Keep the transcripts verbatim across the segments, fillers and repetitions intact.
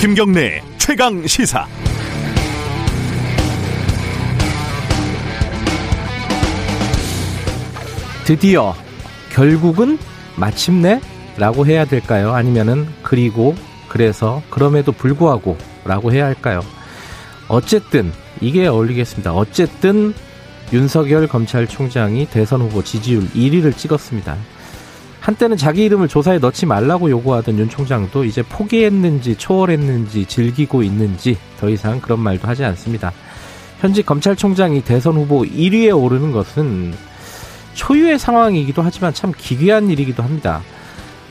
김경래 최강 시사. 드디어 결국은 마침내라고 해야 될까요? 아니면은 그리고 그래서 그럼에도 불구하고 라고 해야 할까요? 어쨌든 이게 어울리겠습니다. 어쨌든 윤석열 검찰총장이 대선 후보 지지율 일 위를 찍었습니다. 한때는 자기 이름을 조사에 넣지 말라고 요구하던 윤 총장도 이제 포기했는지 초월했는지 즐기고 있는지 더 이상 그런 말도 하지 않습니다. 현직 검찰총장이 대선 후보 일 위에 오르는 것은 초유의 상황이기도 하지만 참 기괴한 일이기도 합니다.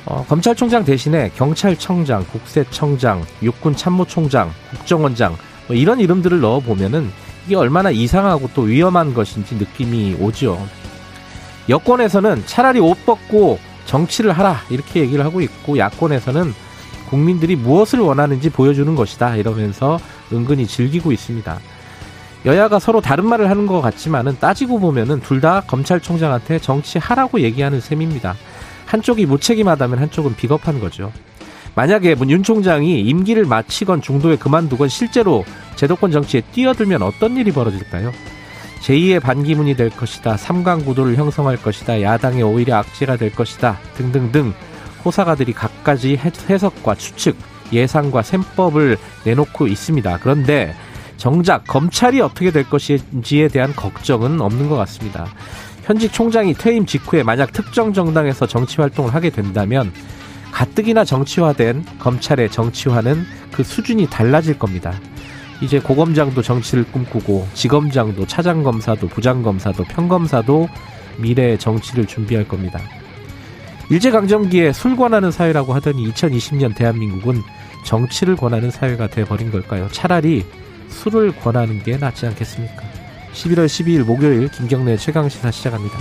어, 검찰총장 대신에 경찰청장, 국세청장, 육군참모총장, 국정원장 뭐 이런 이름들을 넣어보면은 이게 얼마나 이상하고 또 위험한 것인지 느낌이 오죠. 여권에서는 차라리 옷 벗고 정치를 하라 이렇게 얘기를 하고 있고, 야권에서는 국민들이 무엇을 원하는지 보여주는 것이다 이러면서 은근히 즐기고 있습니다. 여야가 서로 다른 말을 하는 것 같지만은 따지고 보면은 둘 다 검찰총장한테 정치하라고 얘기하는 셈입니다. 한쪽이 무책임하다면 한쪽은 비겁한 거죠. 만약에 윤 총장이 임기를 마치건 중도에 그만두건 실제로 제도권 정치에 뛰어들면 어떤 일이 벌어질까요? 제이의 반기문이 될 것이다. 삼강구도를 형성할 것이다. 야당의 오히려 악재가 될 것이다. 등등등 호사가들이 갖가지 해석과 추측, 예상과 셈법을 내놓고 있습니다. 그런데 정작 검찰이 어떻게 될 것인지에 대한 걱정은 없는 것 같습니다. 현직 총장이 퇴임 직후에 만약 특정 정당에서 정치활동을 하게 된다면 가뜩이나 정치화된 검찰의 정치화는 그 수준이 달라질 겁니다. 이제 고검장도 정치를 꿈꾸고 지검장도 차장검사도 부장검사도 평검사도 미래의 정치를 준비할 겁니다. 일제강점기에 술 권하는 사회라고 하더니 이천이십 년 대한민국은 정치를 권하는 사회가 돼버린 걸까요? 차라리 술을 권하는 게 낫지 않겠습니까? 십일월 십이일 목요일 김경래 최강시사 시작합니다.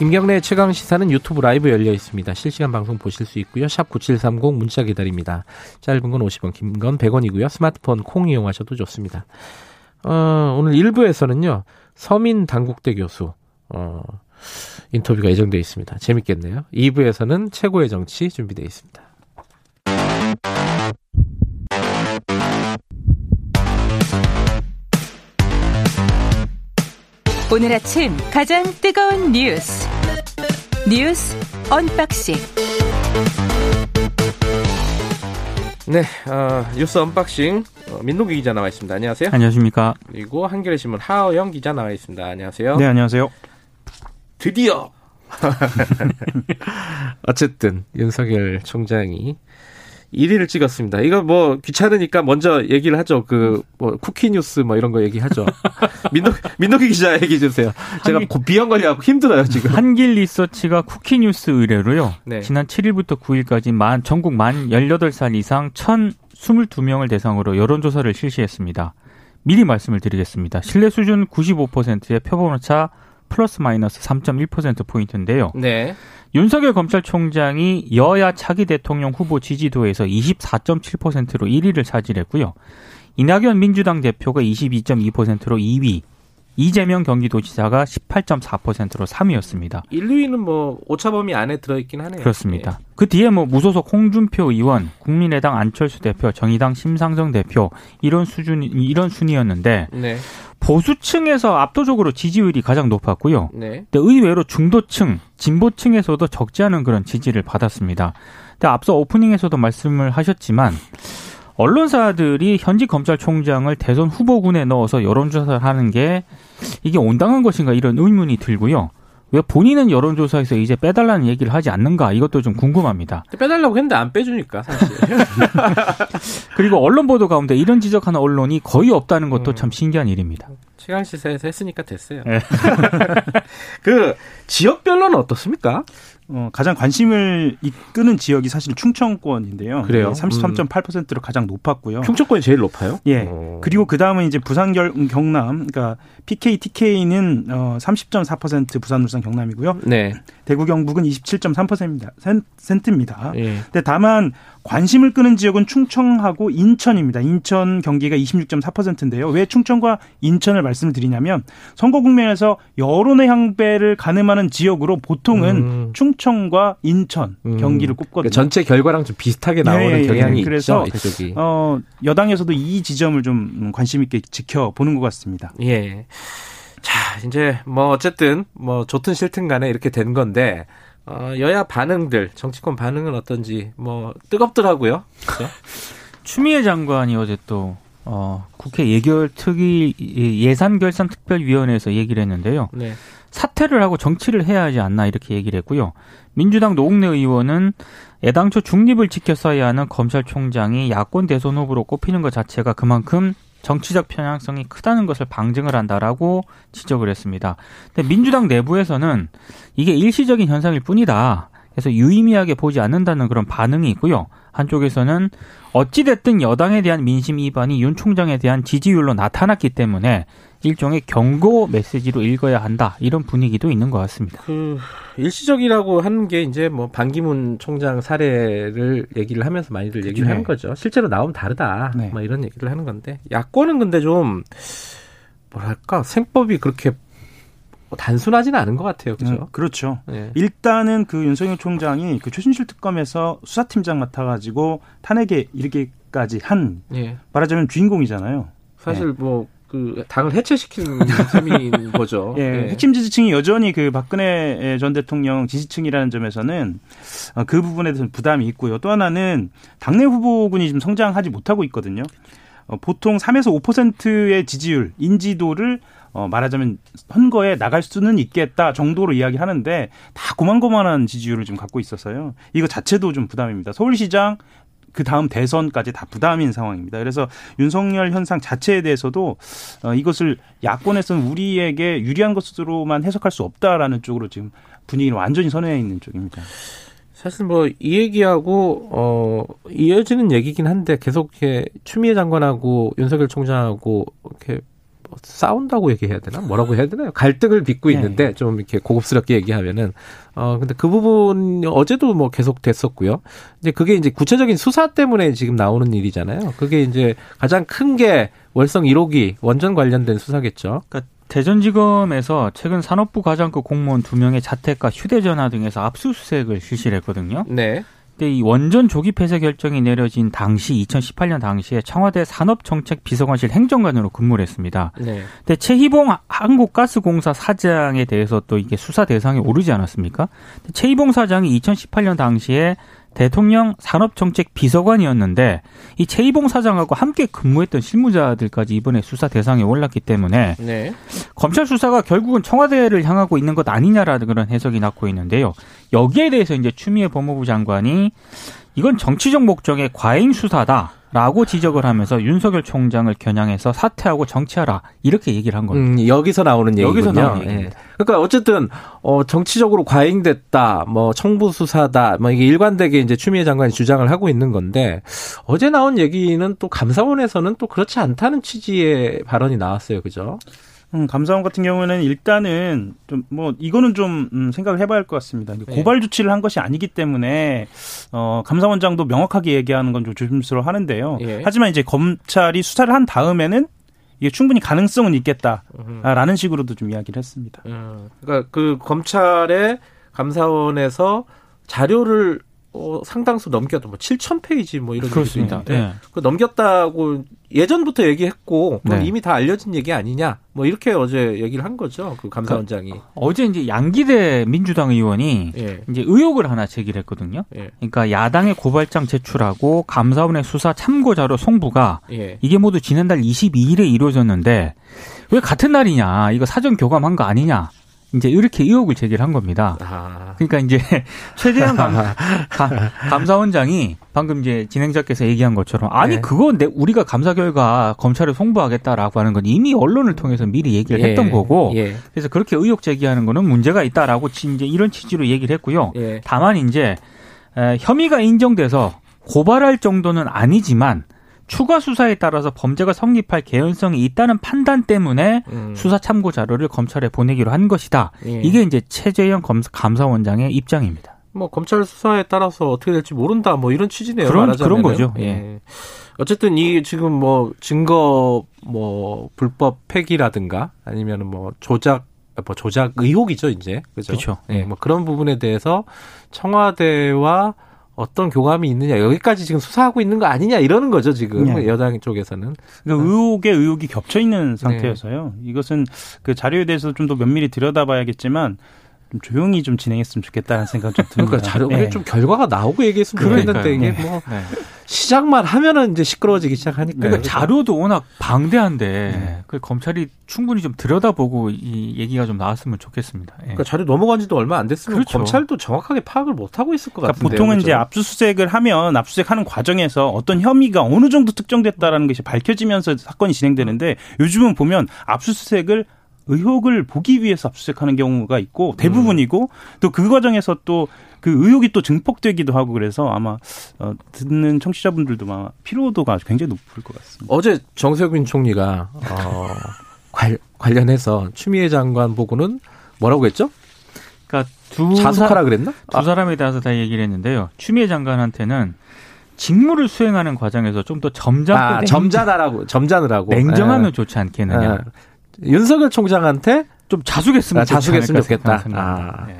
김경래의 최강시사는 유튜브 라이브 열려 있습니다. 실시간 방송 보실 수 있고요. 샵 구칠삼공 문자 기다립니다. 짧은 건 오십 원, 긴 건 백 원이고요. 스마트폰 콩 이용하셔도 좋습니다. 어, 오늘 일 부에서는요. 서민 당국대 교수 어, 인터뷰가 예정되어 있습니다. 재밌겠네요. 이 부에서는 최고의 정치 준비되어 있습니다. 오늘 아침 가장 뜨거운 뉴스 뉴스 언박싱. 네, 어, 뉴스 언박싱 어, 민동기 기자 나와 있습니다. 안녕하세요. 안녕하십니까. 그리고 한겨레신문 하우영 기자 나와 있습니다. 안녕하세요. 네, 안녕하세요. 드디어 어쨌든 윤석열 총장이 일 위를 찍었습니다. 이거 뭐 귀찮으니까 먼저 얘기를 하죠. 그 뭐 쿠키뉴스 뭐 이런 거 얘기하죠. 민동 민동기 기자 얘기해 주세요. 제가 한기, 비형 관리하고 힘들어요 지금. 한길 리서치가 쿠키뉴스 의뢰로요. 네. 지난 칠일부터 구일까지 만 전국 만 열여덟 살 이상 천이십이 명을 대상으로 여론조사를 실시했습니다. 미리 말씀을 드리겠습니다. 신뢰 수준 구십오 퍼센트에 표본오차 플러스 마이너스 삼 점 일 퍼센트 포인트인데요. 네. 윤석열 검찰총장이 여야 차기 대통령 후보 지지도에서 이십사 점 칠 퍼센트로 일 위를 차지했고요. 이낙연 민주당 대표가 이십이 점 이 퍼센트로 이 위, 이재명 경기도지사가 십팔 점 사 퍼센트로 삼 위였습니다. 일, 이 위는 뭐 오차범위 안에 들어있긴 하네요. 그렇습니다. 예. 그 뒤에 뭐 무소속 홍준표 의원, 국민의당 안철수 대표, 정의당 심상정 대표 이런 수준 이런 순이었는데 네. 보수층에서 압도적으로 지지율이 가장 높았고요. 네. 근데 의외로 중도층, 진보층에서도 적지 않은 그런 지지를 받았습니다. 근데 앞서 오프닝에서도 말씀을 하셨지만 언론사들이 현직 검찰총장을 대선 후보군에 넣어서 여론조사를 하는 게 이게 온당한 것인가 이런 의문이 들고요. 왜 본인은 여론조사에서 이제 빼달라는 얘기를 하지 않는가 이것도 좀 궁금합니다. 빼달라고 했는데 안 빼주니까 사실. 그리고 언론 보도 가운데 이런 지적하는 언론이 거의 없다는 것도 음. 참 신기한 일입니다. 최강시사에서 했으니까 됐어요. 네. 그 지역별로는 어떻습니까? 어, 가장 관심을 이끄는 지역이 사실 충청권인데요. 그래요? 삼십삼 점 팔 퍼센트로 가장 높았고요. 충청권이 제일 높아요? 예. 오. 그리고 그 다음은 이제 부산, 경남, 그러니까 피케이, 티케이는 어, 삼십 점 사 퍼센트 부산, 울산, 경남이고요. 네. 대구, 경북은 이십칠 점 삼 퍼센트입니다. 센, 센트입니다. 예. 근데 다만 관심을 끄는 지역은 충청하고 인천입니다. 인천, 경기가 이십육 점 사 퍼센트인데요. 왜 충청과 인천을 말씀드리냐면 선거 국면에서 여론의 향배를 가늠하는 지역으로 보통은 음. 충청과 인천, 음. 경기를 꼽거든요. 그러니까 전체 결과랑 좀 비슷하게 나오는 네, 경향이 그래서 있죠. 그래서 어, 여당에서도 이 지점을 좀 관심 있게 지켜보는 것 같습니다. 예. 자, 이제 뭐 어쨌든 뭐 좋든 싫든 간에 이렇게 된 건데 어, 여야 반응들, 정치권 반응은 어떤지 뭐 뜨겁더라고요. 그렇죠? 추미애 장관이 어제 또 어, 국회 예결특위 예산결산특별위원회에서 얘기를 했는데요. 네. 사퇴를 하고 정치를 해야 하지 않나 이렇게 얘기를 했고요. 민주당 노웅래 의원은 애당초 중립을 지켰어야 하는 검찰총장이 야권 대선 후보로 꼽히는 것 자체가 그만큼 정치적 편향성이 크다는 것을 방증을 한다라고 지적을 했습니다. 근데 민주당 내부에서는 이게 일시적인 현상일 뿐이다. 그래서 유의미하게 보지 않는다는 그런 반응이 있고요. 한쪽에서는 어찌됐든 여당에 대한 민심 이반이 윤 총장에 대한 지지율로 나타났기 때문에 일종의 경고 메시지로 읽어야 한다. 이런 분위기도 있는 것 같습니다. 그 일시적이라고 하는 게 이제 뭐 반기문 총장 사례를 얘기를 하면서 많이들 얘기를 네. 하는 거죠. 실제로 나오면 다르다. 네. 막 이런 얘기를 하는 건데 야권은 근데 좀 뭐랄까 생법이 그렇게 단순하지는 않은 것 같아요. 그렇죠? 네, 그렇죠. 네. 일단은 그 윤석열 총장이 그 최순실 특검에서 수사팀장 맡아가지고 탄핵에 이르기까지 한 네. 말하자면 주인공이잖아요. 사실 네. 뭐 그 당을 해체시키는 셈인 거죠. 예, 네. 핵심 지지층이 여전히 그 박근혜 전 대통령 지지층이라는 점에서는 그 부분에 대해서는 부담이 있고요. 또 하나는 당내 후보군이 지금 성장하지 못하고 있거든요. 보통 삼에서 오 퍼센트의 지지율, 인지도를 어, 말하자면 선거에 나갈 수는 있겠다 정도로 이야기하는데 다 고만고만한 지지율을 지금 갖고 있어서요. 이거 자체도 좀 부담입니다. 서울시장 그 다음 대선까지 다 부담인 상황입니다. 그래서 윤석열 현상 자체에 대해서도 어, 이것을 야권에서는 우리에게 유리한 것으로만 해석할 수 없다라는 쪽으로 지금 분위기는 완전히 선회해 있는 쪽입니다. 사실 뭐 이 얘기하고 어, 이어지는 얘기긴 한데 계속 이렇게 추미애 장관하고 윤석열 총장하고 이렇게 싸운다고 얘기해야 되나? 뭐라고 해야 되나요? 갈등을 빚고 있는데 네. 좀 이렇게 고급스럽게 얘기하면은 어 근데 그 부분 어제도 뭐 계속 됐었고요. 이제 그게 이제 구체적인 수사 때문에 지금 나오는 일이잖아요. 그게 이제 가장 큰 게 월성 일 호기 원전 관련된 수사겠죠. 그러니까 대전지검에서 최근 산업부 과장급 공무원 두 명의 자택과 휴대전화 등에서 압수수색을 실시했거든요. 네. 근데 이 원전 조기 폐쇄 결정이 내려진 당시 이천십팔 년 당시에 청와대 산업정책비서관실 행정관으로 근무를 했습니다. 네. 근데 최희봉 한국가스공사 사장에 대해서 또 이게 수사 대상에 오르지 않았습니까? 근데 최희봉 사장이 이천십팔 년 당시에 대통령 산업정책비서관이었는데 이 최희봉 사장하고 함께 근무했던 실무자들까지 이번에 수사 대상에 올랐기 때문에 네. 검찰 수사가 결국은 청와대를 향하고 있는 것 아니냐라는 그런 해석이 나고 있는데요. 여기에 대해서 이제 추미애 법무부 장관이 이건 정치적 목적의 과잉 수사다. 라고 지적을 하면서 윤석열 총장을 겨냥해서 사퇴하고 정치하라 이렇게 얘기를 한 겁니다. 음, 여기서 나오는 얘기군요. 여기서 나오는 네. 그러니까 어쨌든 어, 정치적으로 과잉됐다, 뭐 청부 수사다, 뭐 이게 일관되게 이제 추미애 장관이 주장을 하고 있는 건데 어제 나온 얘기는 또 감사원에서는 또 그렇지 않다는 취지의 발언이 나왔어요, 그죠? 음, 감사원 같은 경우는 일단은 좀 뭐 이거는 좀 음, 생각을 해봐야 할 것 같습니다. 고발 조치를 한 것이 아니기 때문에 어, 감사원장도 명확하게 얘기하는 건 좀 조심스러워 하는데요. 예. 하지만 이제 검찰이 수사를 한 다음에는 이게 충분히 가능성은 있겠다라는 식으로도 좀 이야기를 했습니다. 음, 그러니까 그 검찰의 감사원에서 자료를 어, 상당수 넘겼다. 뭐 칠천 페이지 뭐 이런 그렇습니다. 네. 네. 그 넘겼다고 예전부터 얘기했고 네. 이미 다 알려진 얘기 아니냐. 뭐 이렇게 어제 얘기를 한 거죠. 그 감사원장이. 그러니까 어제 이제 양기대 민주당 의원이 예. 이제 의혹을 하나 제기를 했거든요. 예. 그러니까 야당의 고발장 제출하고 감사원의 수사 참고 자료 송부가 예. 이게 모두 지난달 이십이 일에 이루어졌는데 왜 같은 날이냐. 이거 사전 교감한 거 아니냐. 이제 이렇게 의혹을 제기를 한 겁니다. 아. 그러니까 이제 최재형 감사원장이 방금 이제 진행자께서 얘기한 것처럼 아니 네. 그거 내 우리가 감사 결과 검찰에 송부하겠다라고 하는 건 이미 언론을 통해서 미리 얘기를 예. 했던 거고 예. 그래서 그렇게 의혹 제기하는 거는 문제가 있다라고 이제 이런 취지로 얘기를 했고요. 예. 다만 이제 혐의가 인정돼서 고발할 정도는 아니지만 추가 수사에 따라서 범죄가 성립할 개연성이 있다는 판단 때문에 음. 수사 참고 자료를 검찰에 보내기로 한 것이다. 예. 이게 이제 최재형 감사원장의 입장입니다. 뭐 검찰 수사에 따라서 어떻게 될지 모른다, 뭐 이런 취지네요. 그런 말하자면은. 그런 거죠. 예. 예. 어쨌든 이 지금 뭐 증거 뭐 불법 폐기라든가 아니면은 뭐 조작 뭐 조작 의혹이죠, 이제. 그죠? 그렇죠. 예. 뭐 그런 부분에 대해서 청와대와 어떤 교감이 있느냐, 여기까지 지금 수사하고 있는 거 아니냐 이러는 거죠 지금. 네. 여당 쪽에서는. 그러니까 의혹에 의혹이 겹쳐 있는 상태여서요. 네. 이것은 그 자료에 대해서 좀 더 면밀히 들여다봐야겠지만 좀 조용히 좀 진행했으면 좋겠다는 생각 좀 듭니다. 그러니까 자료에 네. 좀 결과가 나오고 얘기했으면 좋겠는데 이게 네. 뭐 네. 시작만 하면은 이제 시끄러워지기 시작하니까. 그러니까 자료도 워낙 방대한데 네. 그 검찰이 충분히 좀 들여다보고 이 얘기가 좀 나왔으면 좋겠습니다. 네. 그러니까 자료 넘어간 지도 얼마 안 됐으면 그렇죠. 검찰도 정확하게 파악을 못 하고 있을 것 그러니까 같은데요. 보통은 그렇죠? 이제 압수수색을 하면 압수수색하는 과정에서 어떤 혐의가 어느 정도 특정됐다라는 것이 밝혀지면서 사건이 진행되는데 요즘은 보면 압수수색을 의혹을 보기 위해서 압수수색하는 경우가 있고 대부분이고 또 그 과정에서 또 그 의혹이 또 증폭되기도 하고 그래서 아마 어, 듣는 청취자분들도 아마 피로도가 굉장히 높을 것 같습니다. 어제 정세균 총리가 어, 관, 관련해서 추미애 장관 보고는 뭐라고 했죠? 그러니까 두 자숙하라 그랬나? 두 사람에 대해서 다 얘기를 했는데요. 추미애 장관한테는 직무를 수행하는 과정에서 좀 더 점잖고 아, 점잖으라고 점잖으라고 냉정하면 에. 좋지 않겠느냐. 에. 윤석열 총장한테 좀 자숙했으면 아, 자숙했으면 좋겠다. 아, 네.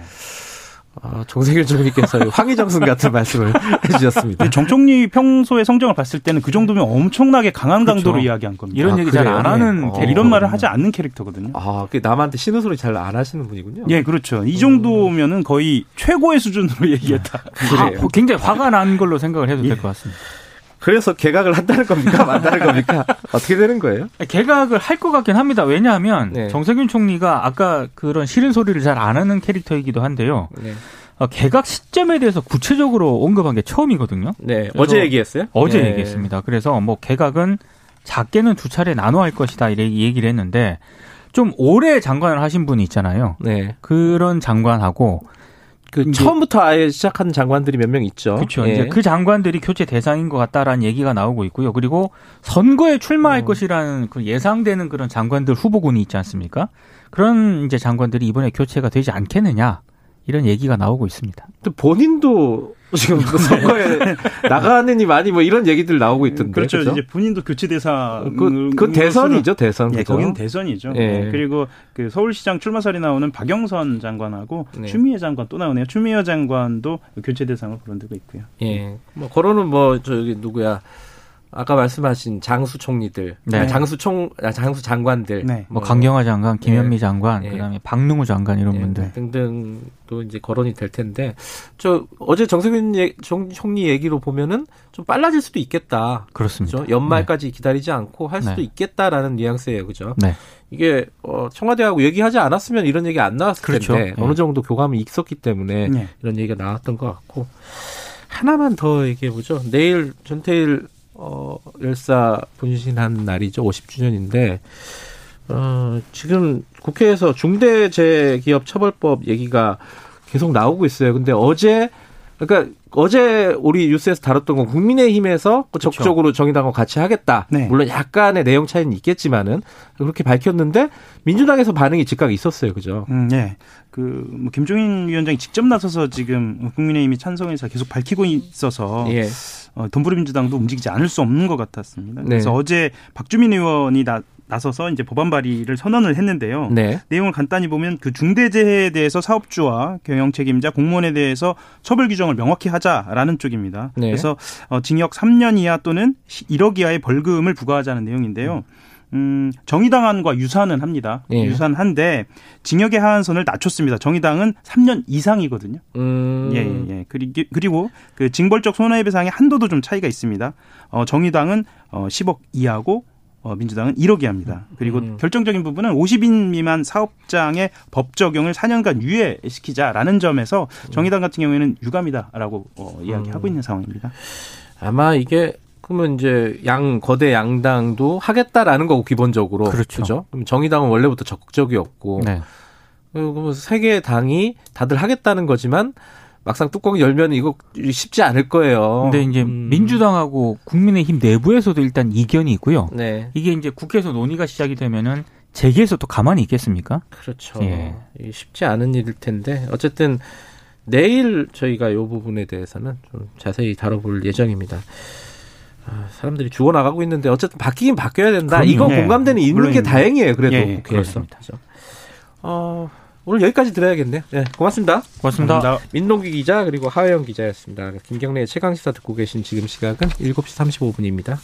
어, 정세균 총리께서 황희정승 같은 말씀을 해주셨습니다. 정 총리 평소의 성정을 봤을 때는 그 정도면 엄청나게 강한 강도로 그렇죠. 이야기한 겁니다. 이런 아, 얘기 잘 안 하는 어, 이런 말을 하지 않는 캐릭터거든요. 아, 남한테 신호 소리 잘 안 하시는 분이군요. 예, 그렇죠. 이 정도면은 거의 최고의 수준으로 얘기했다. 아, 굉장히 화가 난 걸로 생각을 해도 예. 될 것 같습니다. 그래서 개각을 한다는 겁니까? 만다는 겁니까? 어떻게 되는 거예요? 개각을 할 것 같긴 합니다. 왜냐하면 네. 정세균 총리가 아까 그런 싫은 소리를 잘 안 하는 캐릭터이기도 한데요. 네. 개각 시점에 대해서 구체적으로 언급한 게 처음이거든요. 네. 어제 얘기했어요? 어제 네. 얘기했습니다. 그래서 뭐 개각은 작게는 두 차례 나눠 할 것이다 이렇게 얘기를 했는데 좀 오래 장관을 하신 분이 있잖아요. 네. 그런 장관하고 그 처음부터 아예 시작한 장관들이 몇 명 있죠. 그렇죠. 예. 이제 그 장관들이 교체 대상인 것 같다라는 얘기가 나오고 있고요. 그리고 선거에 출마할 음. 것이라는 그 예상되는 그런 장관들 후보군이 있지 않습니까? 그런 이제 장관들이 이번에 교체가 되지 않겠느냐 이런 얘기가 나오고 있습니다. 또 본인도 지금 그 선거에 나가느니 많이 뭐 이런 얘기들 나오고 있던데. 그렇죠. 그렇죠? 이제 본인도 교체 대사. 그, 그 대선이죠, 대선. 네, 거기는 대선이죠. 네. 네. 그리고 그 서울시장 출마설이 나오는 박영선 장관하고 네. 추미애 장관 또 나오네요. 추미애 장관도 교체 대상을 거론되고 있고요. 예. 네. 뭐 거론은 뭐 저기 누구야? 아까 말씀하신 장수 총리들, 네. 장수 총, 장수 장관들, 네. 뭐 강경화 장관, 김현미 네. 장관, 네. 그다음에 박능후 장관 이런 네. 분들 등등도 이제 거론이 될 텐데, 저 어제 정세균 얘기, 총리 얘기로 보면은 좀 빨라질 수도 있겠다. 그렇습니다. 그렇죠? 연말까지 네. 기다리지 않고 할 수도 네. 있겠다라는 뉘앙스예요, 그죠? 네. 이게 청와대하고 얘기하지 않았으면 이런 얘기 안 나왔을 그렇죠. 텐데 네. 어느 정도 교감이 있었기 때문에 네. 이런 얘기가 나왔던 것 같고 하나만 더 얘기해 보죠. 내일 전태일 어, 열사 분신한 날이죠. 오십 주년인데 어, 지금 국회에서 중대재해기업처벌법 얘기가 계속 나오고 있어요. 근데 어제 그러니까 어제 우리 뉴스에서 다뤘던 건 국민의힘에서 그렇죠. 적극적으로 정의당과 같이 하겠다. 네. 물론 약간의 내용 차이는 있겠지만은 그렇게 밝혔는데 민주당에서 반응이 즉각 있었어요, 그죠? 음, 네. 그 뭐 김종인 위원장이 직접 나서서 지금 국민의힘이 찬성해서 계속 밝히고 있어서 예. 어, 돈부리민주당도 움직이지 않을 수 없는 것 같았습니다. 그래서 네. 어제 박주민 의원이 나. 나서서 이제 법안 발의를 선언을 했는데요. 네. 내용을 간단히 보면 그 중대재해에 대해서 사업주와 경영 책임자, 공무원에 대해서 처벌 규정을 명확히 하자라는 쪽입니다. 네. 그래서 징역 삼 년 이하 또는 일억 이하의 벌금을 부과하자는 내용인데요. 음, 정의당안과 유사는 합니다. 네. 유사한데 징역의 하한선을 낮췄습니다. 정의당은 삼 년 이상이거든요. 음. 예, 예. 그리고, 그리고 그 징벌적 손해배상의 한도도 좀 차이가 있습니다. 어, 정의당은 어, 십억 이하고 어, 민주당은 일억 이하입니다. 그리고 음. 결정적인 부분은 오십 인 미만 사업장의 법 적용을 사 년간 유예시키자라는 점에서 정의당 같은 경우에는 유감이다라고 어, 이야기하고 음. 있는 상황입니다. 아마 이게 그러면 이제 양 거대 양당도 하겠다라는 거고 기본적으로 그렇죠. 그렇죠? 그럼 정의당은 원래부터 적극적이었고 네. 그리고 세 개의 당이 다들 하겠다는 거지만. 막상 뚜껑 열면 이거 쉽지 않을 거예요. 근데 이제 음. 민주당하고 국민의힘 내부에서도 일단 이견이 있고요. 네. 이게 이제 국회에서 논의가 시작이 되면은 재계에서 또 가만히 있겠습니까? 그렇죠. 예. 쉽지 않은 일일 텐데 어쨌든 내일 저희가 이 부분에 대해서는 좀 자세히 다뤄볼 예정입니다. 아, 사람들이 죽어나가고 있는데 어쨌든 바뀌긴 바뀌어야 된다. 그럼요. 이건 예. 공감대는 있는 게 다행이에요. 그래도 예, 예. 그렇습니다. 어, 오늘 여기까지 들어야겠네요. 네, 고맙습니다. 고맙습니다. 고맙습니다. 민동기 기자 그리고 하우영 기자였습니다. 김경래의 최강시사 듣고 계신 지금 시각은 일곱 시 삼십오 분입니다.